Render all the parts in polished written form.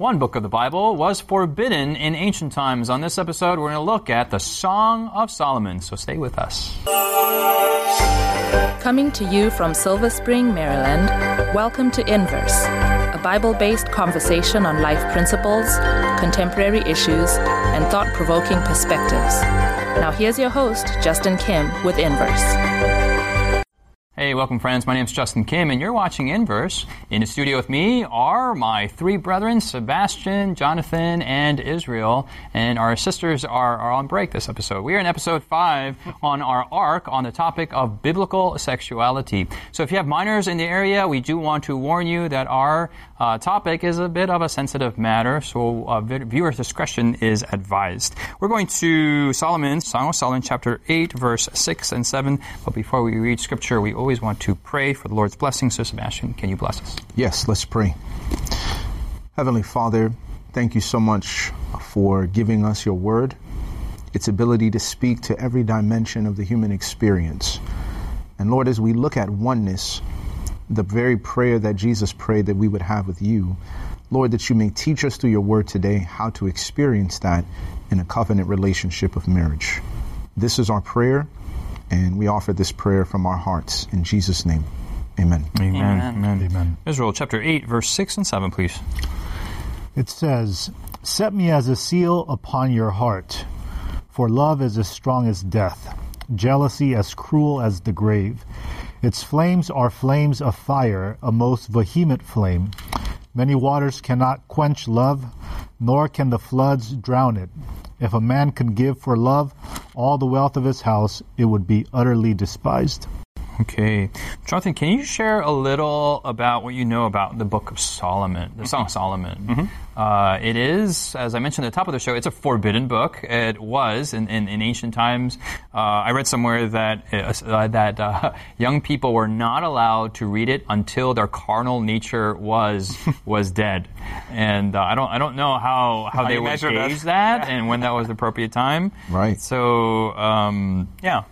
One book of the Bible was forbidden in ancient times. On this episode, we're going to look at the Song of Solomon, so stay with us. Coming to you from Silver Spring, Maryland, welcome to Inverse, a Bible-based conversation on life principles, contemporary issues, and thought-provoking perspectives. Now here's your host, Justin Kim, with Inverse. Hey, welcome friends. My name's Justin Kim, and you're watching Inverse. In the studio with me are my three brethren, Sebastian, Jonathan, and Israel. And our sisters are on break this episode. We are in episode 5 on our arc on the topic of biblical sexuality. So if you have minors in the area, we do want to warn you that our topic is a bit of a sensitive matter, so viewer's discretion is advised. We're going to Solomon, Song of Solomon, chapter 8, verse 6 and 7. But before we read scripture, we always want to pray for the Lord's blessing. So Sebastian, can you bless us? Yes, let's pray. Heavenly Father, thank you so much for giving us your word, its ability to speak to every dimension of the human experience. And Lord, as we look at oneness, the very prayer that Jesus prayed that we would have with you, Lord, that you may teach us through your word today how to experience that in a covenant relationship of marriage. This is our prayer. And we offer this prayer from our hearts. In Jesus' name, amen. Amen. Amen. Amen. Amen. Israel chapter 8, verse 6 and 7, please. It says, "Set me as a seal upon your heart, for love is as strong as death, jealousy as cruel as the grave. Its flames are flames of fire, a most vehement flame. Many waters cannot quench love, nor can the floods drown it. If a man could give for love all the wealth of his house, it would be utterly despised." Okay. Jonathan, can you share a little about what you know about the book of Solomon, the Song of Solomon? Mm-hmm. It is, as I mentioned at the top of the show, it's a forbidden book. It was in ancient times. I read somewhere that that young people were not allowed to read it until their carnal nature was dead. And I don't know how they would gauge that and when that was the appropriate time. Right. So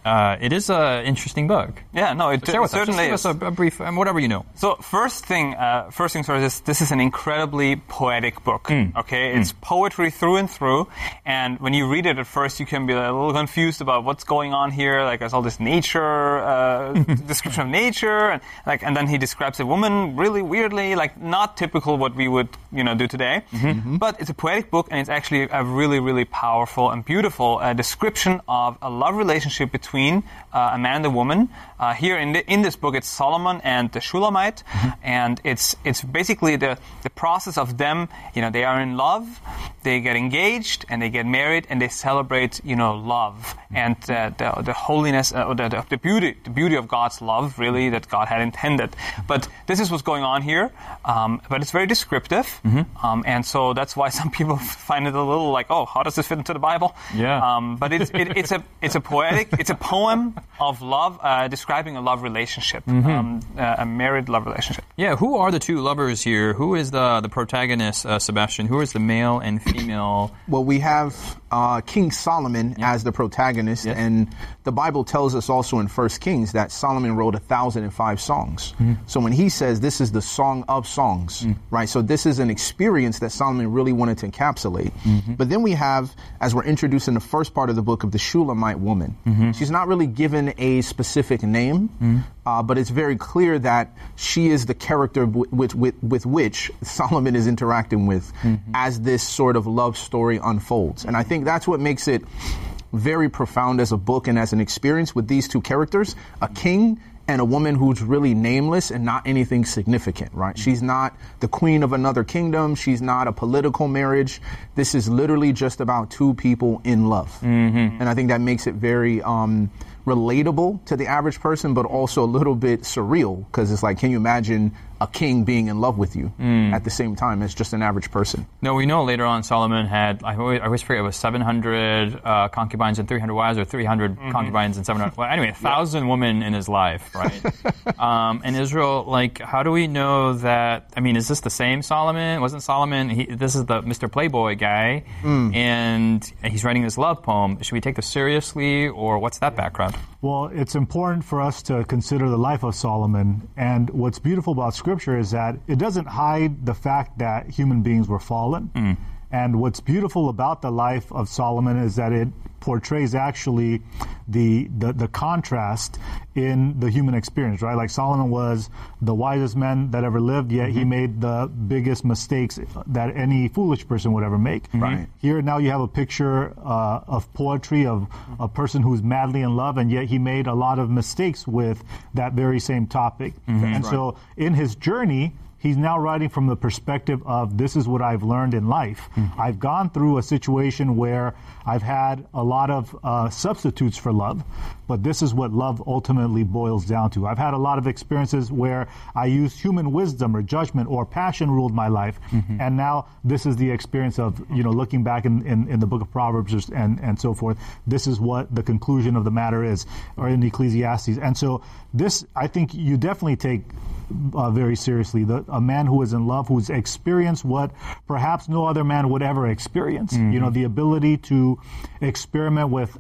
it is an interesting book. Yeah. No, it certainly is. Just give us a brief, whatever you know. So first thing, sorry, this is an incredibly poetic book. Okay, it's poetry through and through, and when you read it at first, you can be a little confused about what's going on here. Like, there's all this nature description of nature, and then he describes a woman really weirdly, like not typical what we would do today. Mm-hmm. But it's a poetic book, and it's actually a really, really powerful and beautiful description of a love relationship between a man and a woman. Here in this book, it's Solomon and the Shulamite, mm-hmm. and it's basically the process of them. They are in love, they get engaged, and they get married, and they celebrate, love and the holiness or the beauty of God's love, really, that God had intended. But this is what's going on here. But it's very descriptive, mm-hmm. And so that's why some people find it a little like, oh, how does this fit into the Bible? Yeah. But it's a poem of love describing a love relationship, mm-hmm. A married love relationship. Yeah. Who are the two lovers here? Who is the protagonist? Sebastian, who is the male and female? Well, we have King Solomon as the protagonist, and the Bible tells us also in 1 Kings that Solomon wrote 1,005 songs. Mm-hmm. So when he says this is the Song of Songs, mm-hmm. right? So this is an experience that Solomon really wanted to encapsulate. Mm-hmm. But then we have, as we're introducing the first part of the book, of the Shulamite woman. Mm-hmm. She's not really given a specific name, mm-hmm. But it's very clear that she is the character with which Solomon is interacting with, mm-hmm. as this sort of love story unfolds. And I think that's what makes it very profound as a book and as an experience, with these two characters, a king and a woman who's really nameless and not anything significant, right? Mm-hmm. She's not the queen of another kingdom. She's not a political marriage. This is literally just about two people in love. Mm-hmm. And I think that makes it very relatable to the average person, but also a little bit surreal, because it's like, can you imagine a king being in love with you at the same time as just an average person? No, we know later on Solomon had, I always forget, it was 700 concubines and 300 wives, or 300 mm-hmm. concubines and 700, well, anyway, 1,000 women in his life, right? And Israel, how do we know that, is this the same Solomon? Wasn't Solomon, this is the Mr. Playboy guy, and he's writing this love poem. Should we take this seriously, or what's that background? Well, it's important for us to consider the life of Solomon. And what's beautiful about Scripture is that it doesn't hide the fact that human beings were fallen. Mm. And what's beautiful about the life of Solomon is that it portrays actually the contrast in the human experience, right? Like Solomon was the wisest man that ever lived, yet he made the biggest mistakes that any foolish person would ever make. Right. Here now you have a picture of poetry of a person who's madly in love, and yet he made a lot of mistakes with that very same topic. And so in his journey, he's now writing from the perspective of this is what I've learned in life. I've gone through a situation where I've had a lot of substitutes for love, but this is what love ultimately boils down to. I've had a lot of experiences where I used human wisdom or judgment or passion ruled my life, and now this is the experience of, you know, looking back in the book of Proverbs and so forth. This is what the conclusion of the matter is, or in Ecclesiastes. And so this, I think you definitely take very seriously, a man who is in love, who's experienced what perhaps no other man would ever experience. You know, the ability to experiment with,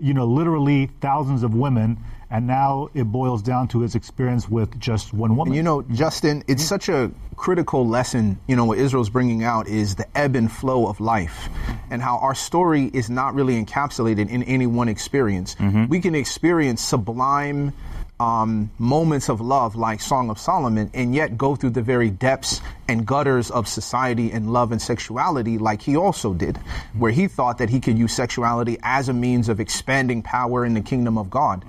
you know, literally thousands of women, and now it boils down to his experience with just one woman. And you know, Justin, it's such a critical lesson, you know, what Israel's bringing out is the ebb and flow of life and how our story is not really encapsulated in any one experience. We can experience sublime moments of love like Song of Solomon and yet go through the very depths and gutters of society and love and sexuality like he also did, where he thought that he could use sexuality as a means of expanding power in the kingdom of God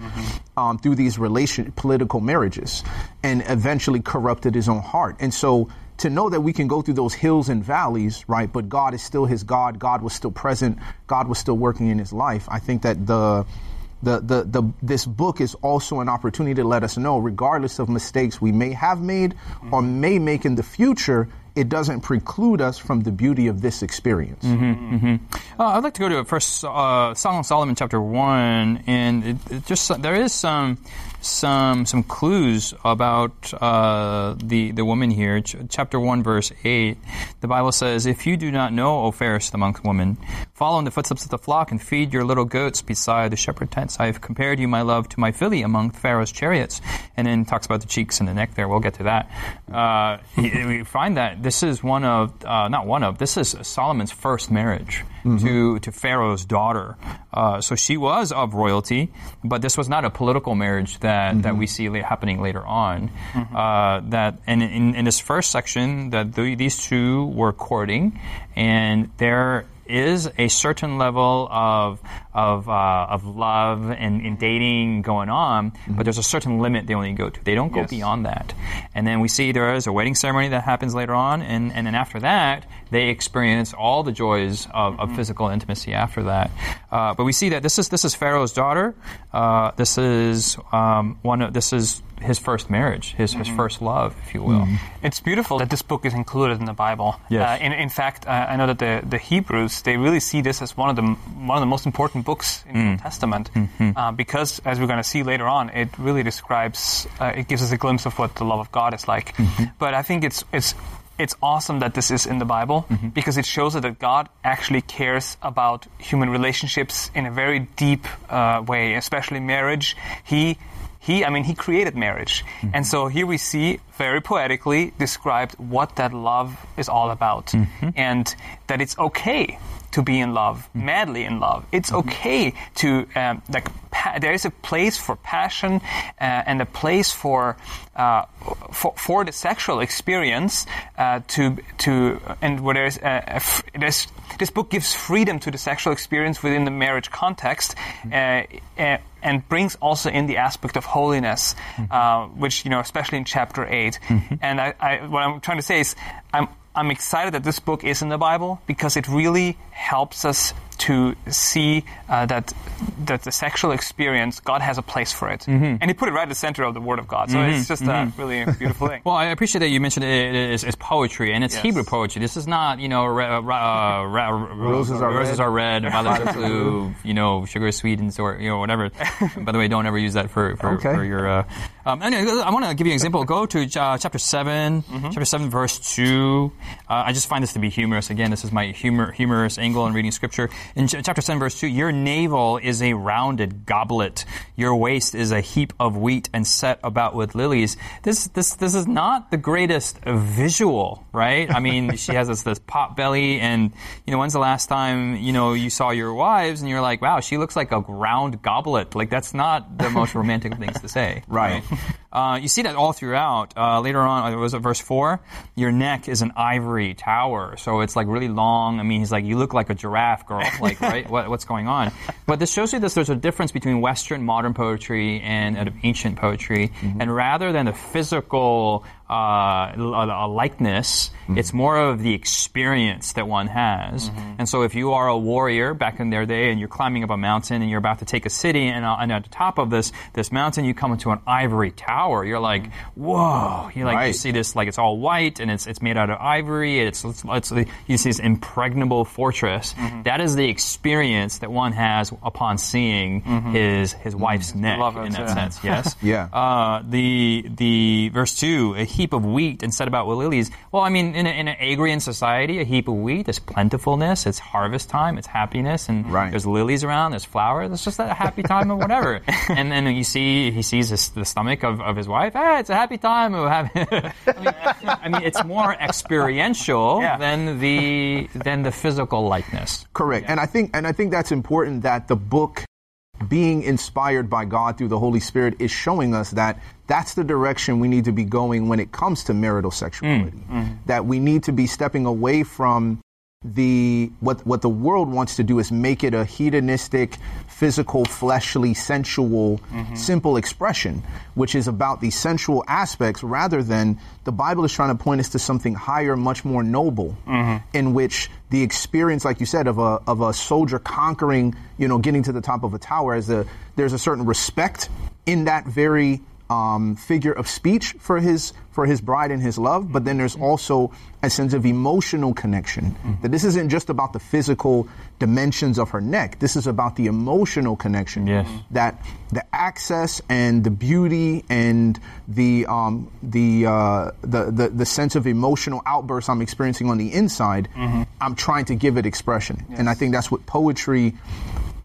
through these political marriages, and eventually corrupted his own heart. And so to know that we can go through those hills and valleys, right, but God is still his God, God was still present, God was still working in his life, I think that this book is also an opportunity to let us know, regardless of mistakes we may have made or may make in the future, it doesn't preclude us from the beauty of this experience. I'd like to go to first Song of Solomon, chapter 1, and it just there is some clues about the woman here. Chapter 1, verse 8, the Bible says, "If you do not know, O fairest amongst women, follow in the footsteps of the flock and feed your little goats beside the shepherd tents. I have compared you, my love, to my filly among Pharaoh's chariots." And then talks about the cheeks and the neck there. We'll get to that. We find that this is one of, this is Solomon's first marriage to Pharaoh's daughter. So she was of royalty, but this was not a political marriage that we see happening later on. In this first section, that these two were courting, and there is a certain level of love and dating going on, but there's a certain limit they only go to. They don't go beyond that. And then we see there is a wedding ceremony that happens later on, and then after that, they experience all the joys of physical intimacy after that. But we see that this is Pharaoh's daughter. This is his first marriage, his first love, if you will. It's beautiful that this book is included in the Bible. Yes. In fact, I know that the Hebrews, they really see this as one of the most important books in the Old Testament, because, as we're going to see later on, it really describes, it gives us a glimpse of what the love of God is like. But I think it's awesome that this is in the Bible, because it shows that God actually cares about human relationships in a very deep way, especially marriage. He created marriage. And so here we see, very poetically, described what that love is all about. And that it's okay to be in love, madly in love. It's okay to, there is a place for passion and a place for the sexual experience. This book gives freedom to the sexual experience within the marriage context, and brings also in the aspect of holiness, which, you know, especially in chapter 8. And what I'm trying to say is, I'm excited that this book is in the Bible, because it really helps us to see that the sexual experience, God has a place for it. And he put it right at the center of the Word of God. So it's just a really beautiful thing. Well, I appreciate that you mentioned it's poetry, and it's Hebrew poetry. This is not, you know, roses are red, violet blue, you know, sugar is sweet, and so, you know, whatever. By the way, don't ever use that for your... I want to give you an example. Go to chapter 7, verse 2. I just find this to be humorous. Again, this is my humorous angle in reading Scripture. In chapter 7, verse 2, your navel is a rounded goblet. Your waist is a heap of wheat and set about with lilies. This is not the greatest visual, right? I mean, she has this pot belly, and, you know, when's the last time, you know, you saw your wives and you're like, wow, she looks like a round goblet. Like, that's not the most romantic things to say. Right. You see that all throughout. Later on, was it verse 4? Your neck is an ivory tower. So it's like really long. I mean, he's like, you look like a giraffe, girl. Like, right? What's going on? But this shows you that there's a difference between Western modern poetry and ancient poetry. Mm-hmm. And rather than the physical likeness, mm-hmm. it's more of the experience that one has. Mm-hmm. And so if you are a warrior back in their day and you're climbing up a mountain and you're about to take a city, and at the top of this mountain, you come into an ivory tower. You're like, whoa! You like right. You see this, like, it's all white and it's made out of ivory. And it's you see this impregnable fortress. Mm-hmm. That is the experience that one has upon seeing mm-hmm. his wife's mm-hmm. neck. Love in it, that yeah. sense, yes. yeah. The verse 2, a heap of wheat and set about with lilies. Well, I mean, in an agrarian society, a heap of wheat is plentifulness. It's harvest time. It's happiness. And right. there's lilies around. There's flowers. It's just that happy time of whatever. And then he sees the stomach of his wife, it's a happy time. I mean, it's more experiential yeah. than the physical likeness. Correct, yeah. and I think that's important. That the book, being inspired by God through the Holy Spirit, is showing us that that's the direction we need to be going when it comes to marital sexuality. Mm-hmm. That we need to be stepping away from what the world wants to do is make it a hedonistic, physical, fleshly, sensual, mm-hmm. simple expression, which is about the sensual aspects, rather than the Bible is trying to point us to something higher, much more noble, mm-hmm. in which the experience, like you said, of a soldier conquering, you know, getting to the top of a tower, there's a certain respect in that very figure of speech for his bride and his love, but then there's also a sense of emotional connection. Mm-hmm. That this isn't just about the physical dimensions of her neck. This is about the emotional connection. Yes. That the access and the beauty and the sense of emotional outbursts I'm experiencing on the inside, mm-hmm. I'm trying to give it expression. Yes. And I think that's what poetry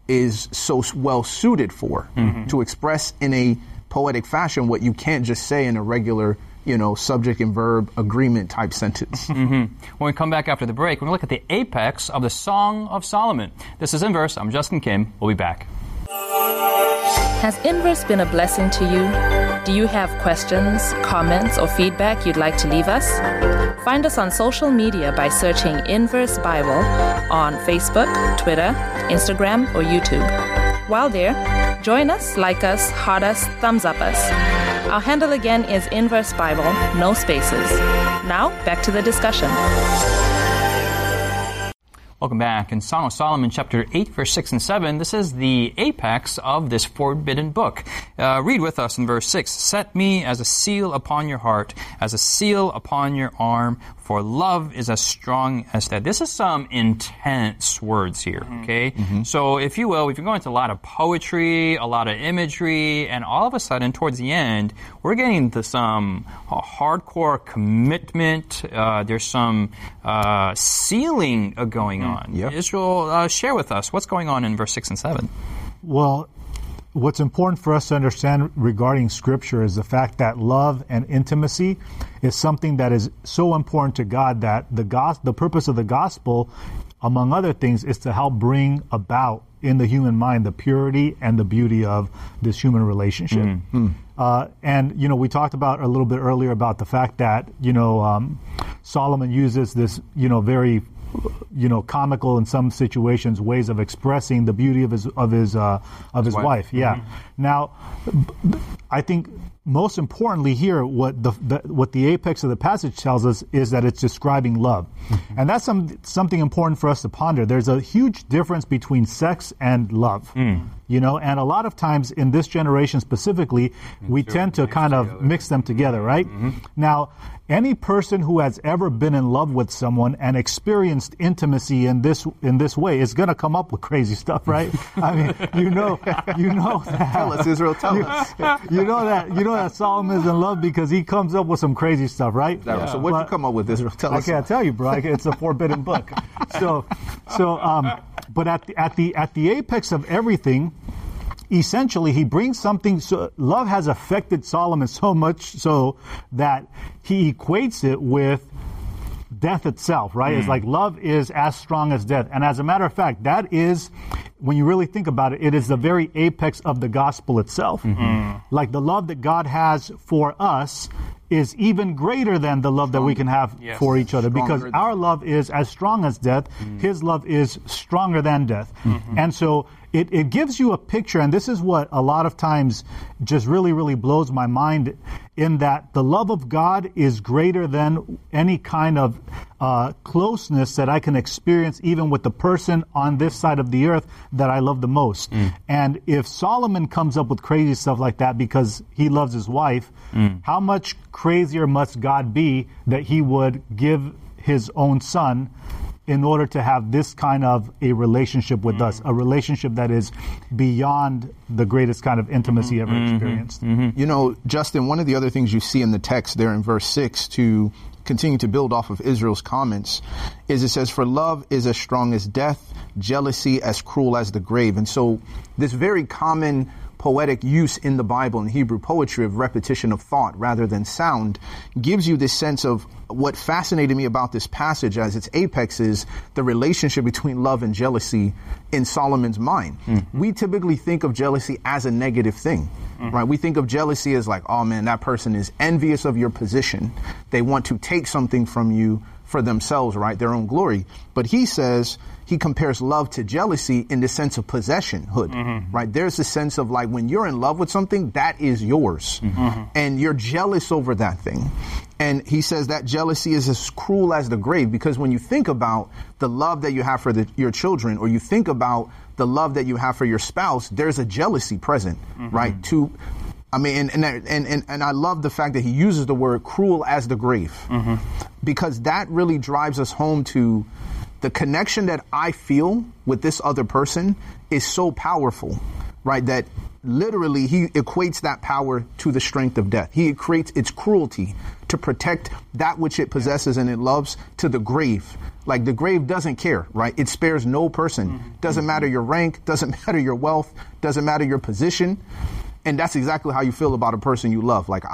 is so well suited for, mm-hmm. to express in a poetic fashion what you can't just say in a regular, you know, subject and verb agreement type sentence. Mm-hmm. When we come back after the break, we're going to look at the apex of the Song of Solomon. This is Inverse. I'm Justin Kim. We'll be back. Has Inverse been a blessing to you? Do you have questions, comments, or feedback you'd like to leave us? Find us on social media by searching Inverse Bible on Facebook, Twitter, Instagram, or YouTube. While there, join us, like us, heart us, thumbs up us. Our handle again is Inverse Bible, no spaces. Now, back to the discussion. Welcome back. In Song of Solomon, chapter 8, verse 6 and 7, this is the apex of this forbidden book. Read with us in verse 6. Set me as a seal upon your heart, as a seal upon your arm, for love is as strong as that. This is some intense words here, okay? Mm-hmm. So, if you will, we've been going to a lot of poetry, a lot of imagery, and all of a sudden, towards the end, we're getting to some hardcore commitment. There's some sealing going on. Yep. Israel, share with us what's going on in verse 6 and 7. Well, what's important for us to understand regarding Scripture is the fact that love and intimacy is something that is so important to God that the purpose of the gospel, among other things, is to help bring about in the human mind the purity and the beauty of this human relationship. Mm-hmm. And, you know, we talked about a little bit earlier about the fact that, you know, Solomon uses this, you know, very, you know, comical in some situations ways of expressing the beauty of his wife. Yeah. Mm-hmm. Now, I think most importantly here, what the apex of the passage tells us is that it's describing love, mm-hmm. and that's something important for us to ponder. There's a huge difference between sex and love. Mm. You know, and a lot of times in this generation specifically, we tend to kind of mix them together, right? Mm-hmm. Now, Any person who has ever been in love with someone and experienced intimacy in this way is going to come up with crazy stuff, right? I mean, you know that. Tell us, Israel, tell us. You know that Solomon is in love because he comes up with some crazy stuff, right? Yeah. So what did you come up with, Israel? Tell us. I can't tell you, bro. It's a forbidden book. But at the apex of everything, essentially, he brings something. So love has affected Solomon so much so that he equates it with death itself, right? Mm. It's like love is as strong as death. And as a matter of fact, that is, when you really think about it, it is the very apex of the gospel itself. Mm-hmm. Like the love that God has for us is even greater than the love that we can have for each other, because our love is as strong as death. Mm. His love is stronger than death. Mm-hmm. And so it gives you a picture, and this is what a lot of times just really, really blows my mind, in that the love of God is greater than any kind of closeness that I can experience, even with the person on this side of the earth that I love the most. Mm. And if Solomon comes up with crazy stuff like that because he loves his wife, how much crazier must God be that he would give his own son in order to have this kind of a relationship with us, a relationship that is beyond the greatest kind of intimacy ever experienced. Mm-hmm. You know, Justin, one of the other things you see in the text there in verse 6, to continue to build off of Israel's comments, is it says, for love is as strong as death, jealousy as cruel as the grave. And so this very common poetic use in the Bible and Hebrew poetry of repetition of thought rather than sound gives you this sense of what fascinated me about this passage as its apex is the relationship between love and jealousy in Solomon's mind. Mm-hmm. We typically think of jealousy as a negative thing, right? We think of jealousy as like, oh man, that person is envious of your position. They want to take something from you for themselves, right? Their own glory. But he says, he compares love to jealousy in the sense of possessionhood, right? There's a sense of like, when you're in love with something, that is yours. Mm-hmm. And you're jealous over that thing. And he says that jealousy is as cruel as the grave, because when you think about the love that you have for your children, or you think about the love that you have for your spouse, there's a jealousy present, right? And I love the fact that he uses the word cruel as the grave, because that really drives us home to the connection that I feel with this other person is so powerful, right? That literally he equates that power to the strength of death. He equates its cruelty to protect that which it possesses and it loves to the grave. Like the grave doesn't care, right? It spares no person. Doesn't matter your rank, doesn't matter your wealth, doesn't matter your position. And that's exactly how you feel about a person you love. Like,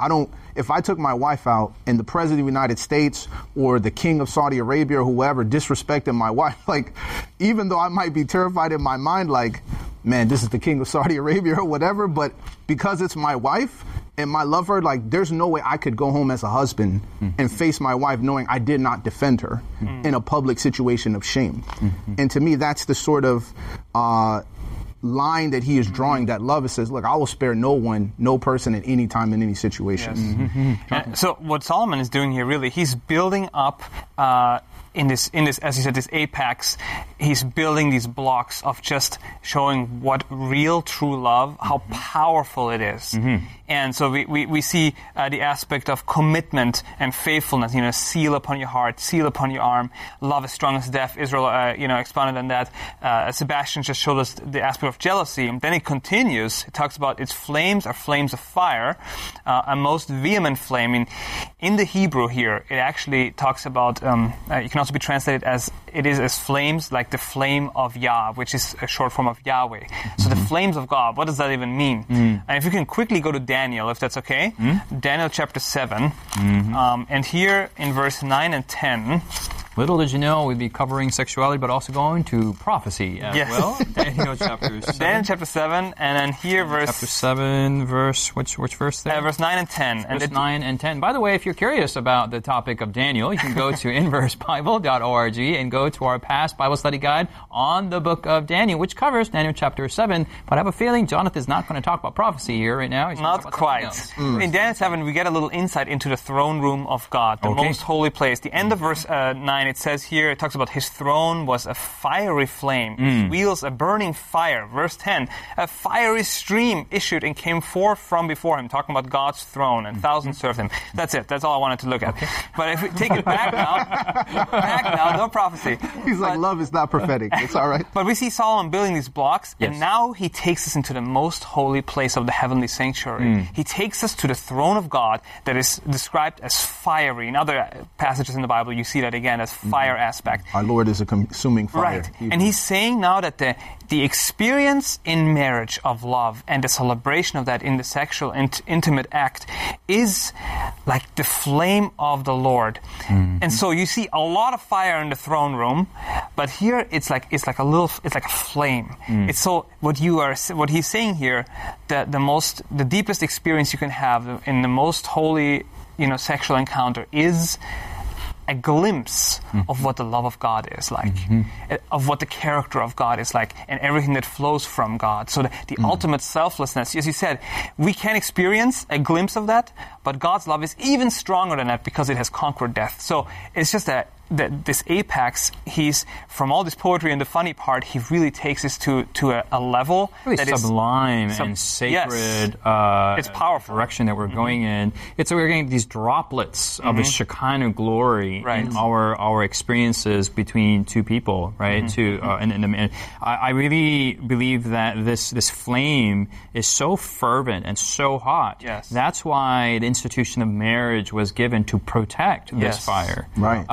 if I took my wife out and the president of the United States or the king of Saudi Arabia or whoever disrespected my wife, like, even though I might be terrified in my mind, like, man, this is the king of Saudi Arabia or whatever, but because it's my wife and my lover, like, there's no way I could go home as a husband and face my wife knowing I did not defend her in a public situation of shame. And to me, that's the sort of line that he is drawing, that love. It says, look, I will spare no one, no person at any time, in any situation. So what Solomon is doing here, really, he's building up in this, as you said, this apex, he's building these blocks of just showing what real true love, how powerful it is. And so we see the aspect of commitment and faithfulness, you know, seal upon your heart, seal upon your arm, love as strong as death. Israel, expounded on that. Sebastian just showed us the aspect of jealousy. And then it continues. It talks about its flames are flames of fire, a most vehement flame. In the Hebrew here, it actually talks about, you can also be translated as, it is as flames, like the flame of Yah, which is a short form of Yahweh. So the flames of God, what does that even mean? And if you can quickly go to Daniel, if that's okay. Daniel chapter 7. And here in verse 9 and 10... Little did you know we'd be covering sexuality, but also going to prophecy as well. Daniel chapter 7. Daniel chapter 7, and then here verse... Chapter 7, verse... Which verse there? Verse 9 and 10. Verse 9 and 10. By the way, if you're curious about the topic of Daniel, you can go to inversebible.org and go to our past Bible study guide on the book of Daniel, which covers Daniel chapter 7. But I have a feeling Jonathan's not going to talk about prophecy here right now. He's not quite. In Daniel 7, we get a little insight into the throne room of God, the most holy place. The end of verse 9 9, it says here, it talks about his throne was a fiery flame, his wheels a burning fire. Verse 10, a fiery stream issued and came forth from before him, talking about God's throne, and thousands served him. That's it. That's all I wanted to look at. Okay. But if we take it back now, no prophecy. He's like, love is not prophetic. It's all right. But we see Solomon building these blocks, yes. And now he takes us into the most holy place of the heavenly sanctuary. He takes us to the throne of God that is described as fiery. In other passages in the Bible, you see that again as fire aspect. Our Lord is a consuming fire. Right. And he's saying now that the experience in marriage of love and the celebration of that in the sexual and intimate act is like the flame of the Lord. And so you see a lot of fire in the throne room, but here it's like a flame. It's so what he's saying here, the deepest experience you can have in the most holy, sexual encounter is a glimpse of what the love of God is like, of what the character of God is like, and everything that flows from God. So the ultimate selflessness, as you said, we can experience a glimpse of that, but God's love is even stronger than that because it has conquered death. So it's just that this apex, he's from all this poetry and the funny part, he really takes us to a level really that sublime is and sacred. Yes. It's powerful direction that we're going in. We're getting these droplets of the Shekinah glory in our experiences between two people, right? And I really believe that this flame is so fervent and so hot. Yes. That's why the institution of marriage was given to protect this fire. Right.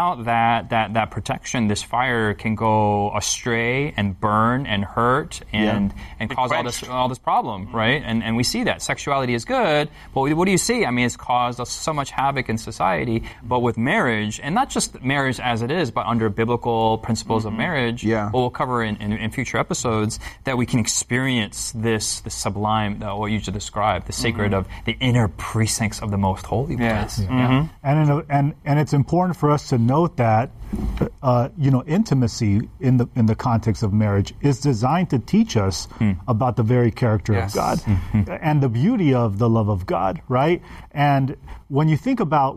Without that protection, this fire can go astray and burn and hurt and cause all this problem, right? And we see that sexuality is good, but what do you see? I mean, it's caused so much havoc in society. But with marriage, and not just marriage as it is, but under biblical principles of marriage, we'll cover in future episodes that we can experience this sublime, what you just described, the sacred of the inner precincts of the most holy place. Yes. Yeah. And it's important for us to note that intimacy in the context of marriage is designed to teach us about the very character of God and the beauty of the love of God, right? And when you think about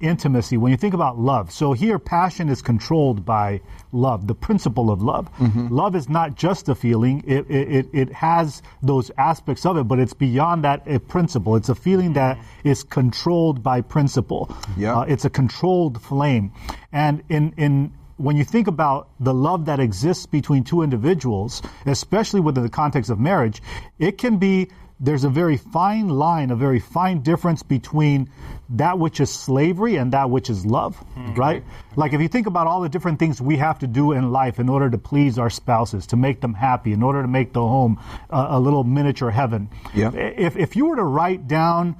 intimacy, when you think about love, so here passion is controlled by love, the principle of love. Love is not just a feeling, it has those aspects of it, but it's beyond that, a principle. It's a feeling that is controlled by principle. It's a controlled flame. And in when you think about the love that exists between two individuals, especially within the context of marriage, it can be there's a very fine difference between that which is slavery and that which is love, right? Like if you think about all the different things we have to do in life in order to please our spouses, to make them happy, in order to make the home a little miniature heaven. Yeah. If you were to write down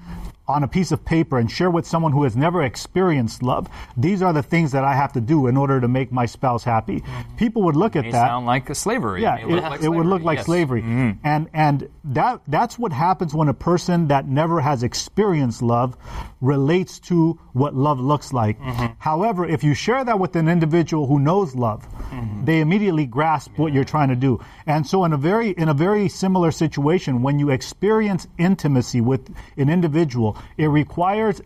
on a piece of paper and share with someone who has never experienced love, these are the things that I have to do in order to make my spouse happy. People would look at that. It sound like slavery. Yeah, it would look like slavery. And that's what happens when a person that never has experienced love relates to what love looks like. However, if you share that with an individual who knows love, they immediately grasp what you're trying to do. And so in a very similar situation, when you experience intimacy with an individual, it requires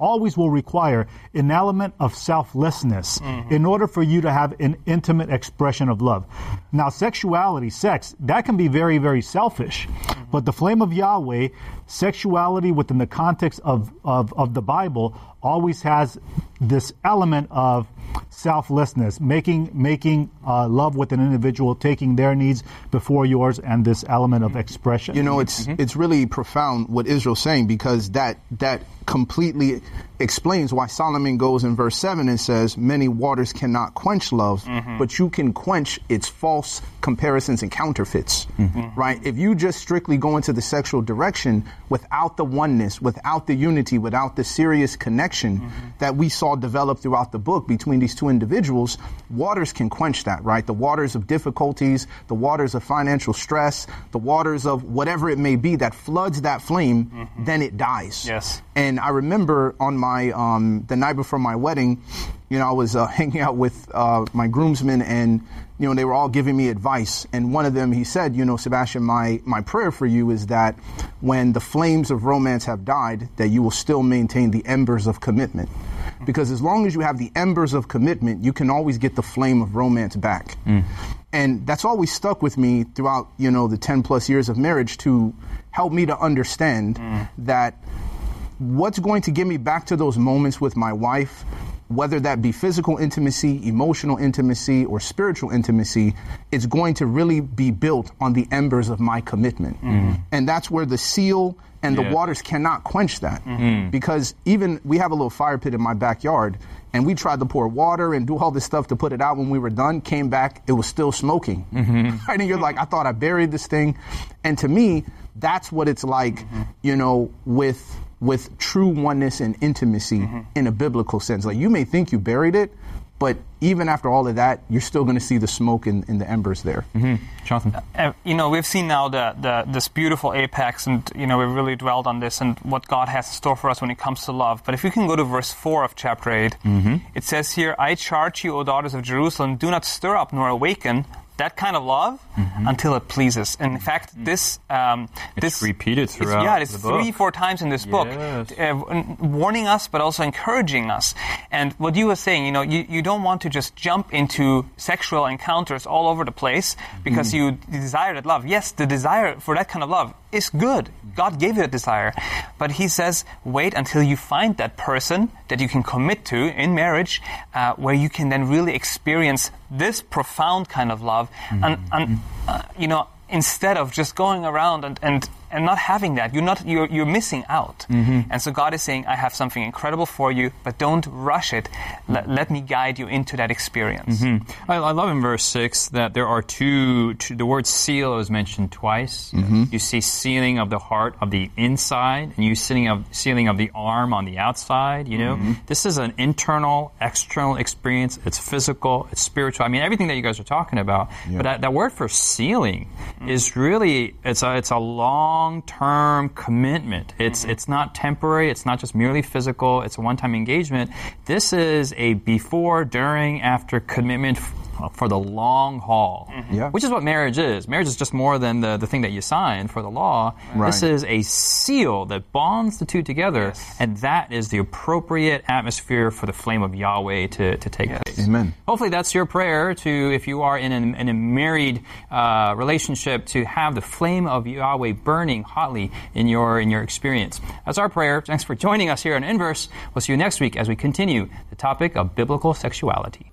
always will require an element of selflessness in order for you to have an intimate expression of love. Now, sex, that can be very, very selfish. But the flame of Yahweh, sexuality within the context of the Bible always has this element of selflessness, making love with an individual, taking their needs before yours, and this element of expression. It's really profound what Israel's saying, because that completely explains why Solomon goes in verse 7 and says, many waters cannot quench love, but you can quench its false comparisons and counterfeits, right? If you just strictly go into the sexual direction without the oneness, without the unity, without the serious connection that we saw develop throughout the book between these two individuals, waters can quench that, right? The waters of difficulties, the waters of financial stress, the waters of whatever it may be that floods that flame, then it dies. Yes. And I remember on my the night before my wedding, I was hanging out with my groomsmen, and they were all giving me advice. And one of them, he said, Sebastian, my prayer for you is that when the flames of romance have died, that you will still maintain the embers of commitment. because as long as you have the embers of commitment, you can always get the flame of romance back. Mm. And that's always stuck with me throughout, you know, the 10 plus years of marriage, to help me to understand that what's going to get me back to those moments with my wife, whether that be physical intimacy, emotional intimacy, or spiritual intimacy, it's going to really be built on the embers of my commitment. Mm-hmm. And that's where the seal and the waters cannot quench that. Mm-hmm. Because even we have a little fire pit in my backyard, and we tried to pour water and do all this stuff to put it out. When we were done, came back, it was still smoking. Mm-hmm. Right? And you're like, I thought I buried this thing. And to me, that's what it's like, you know, with true oneness and intimacy in a biblical sense. Like, you may think you buried it, but even after all of that, you're still going to see the smoke in the embers there. Mm-hmm. Jonathan? You know, we've seen now this beautiful apex, and, you know, we've really dwelled on this and what God has in store for us when it comes to love. But if you can go to verse 4 of chapter 8, it says here, I charge you, O daughters of Jerusalem, do not stir up nor awaken that kind of love until it pleases. And in fact, this repeated throughout. Yeah, it's 3-4 times in this book, warning us, but also encouraging us. And what you were saying, you know, you don't want to just jump into sexual encounters all over the place because you desire that love. Yes, the desire for that kind of love is good. God gave you a desire. But he says, wait until you find that person that you can commit to in marriage, where you can then really experience this profound kind of love. And you know, instead of just going around and not having that, you're missing out. And so God is saying, I have something incredible for you, but don't rush it. Let me guide you into that experience. I love in verse 6 that there are two the word seal is mentioned twice. You see sealing of the heart of the inside, and you sealing of the arm on the outside. You know, this is an internal, external experience. It's physical, it's spiritual. I mean, everything that you guys are talking about. But that word for sealing is really, it's a long-term commitment. It's not temporary. It's not just merely physical. It's a one-time engagement. This is a before, during, after commitment for the long haul, which is what marriage is. Marriage is just more than the thing that you sign for the law. Right. This is a seal that bonds the two together, and that is the appropriate atmosphere for the flame of Yahweh to take place. Amen. Hopefully that's your prayer, to, if you are in a married relationship, to have the flame of Yahweh burning hotly in your experience. That's our prayer. Thanks for joining us here on Inverse. We'll see you next week as we continue the topic of biblical sexuality.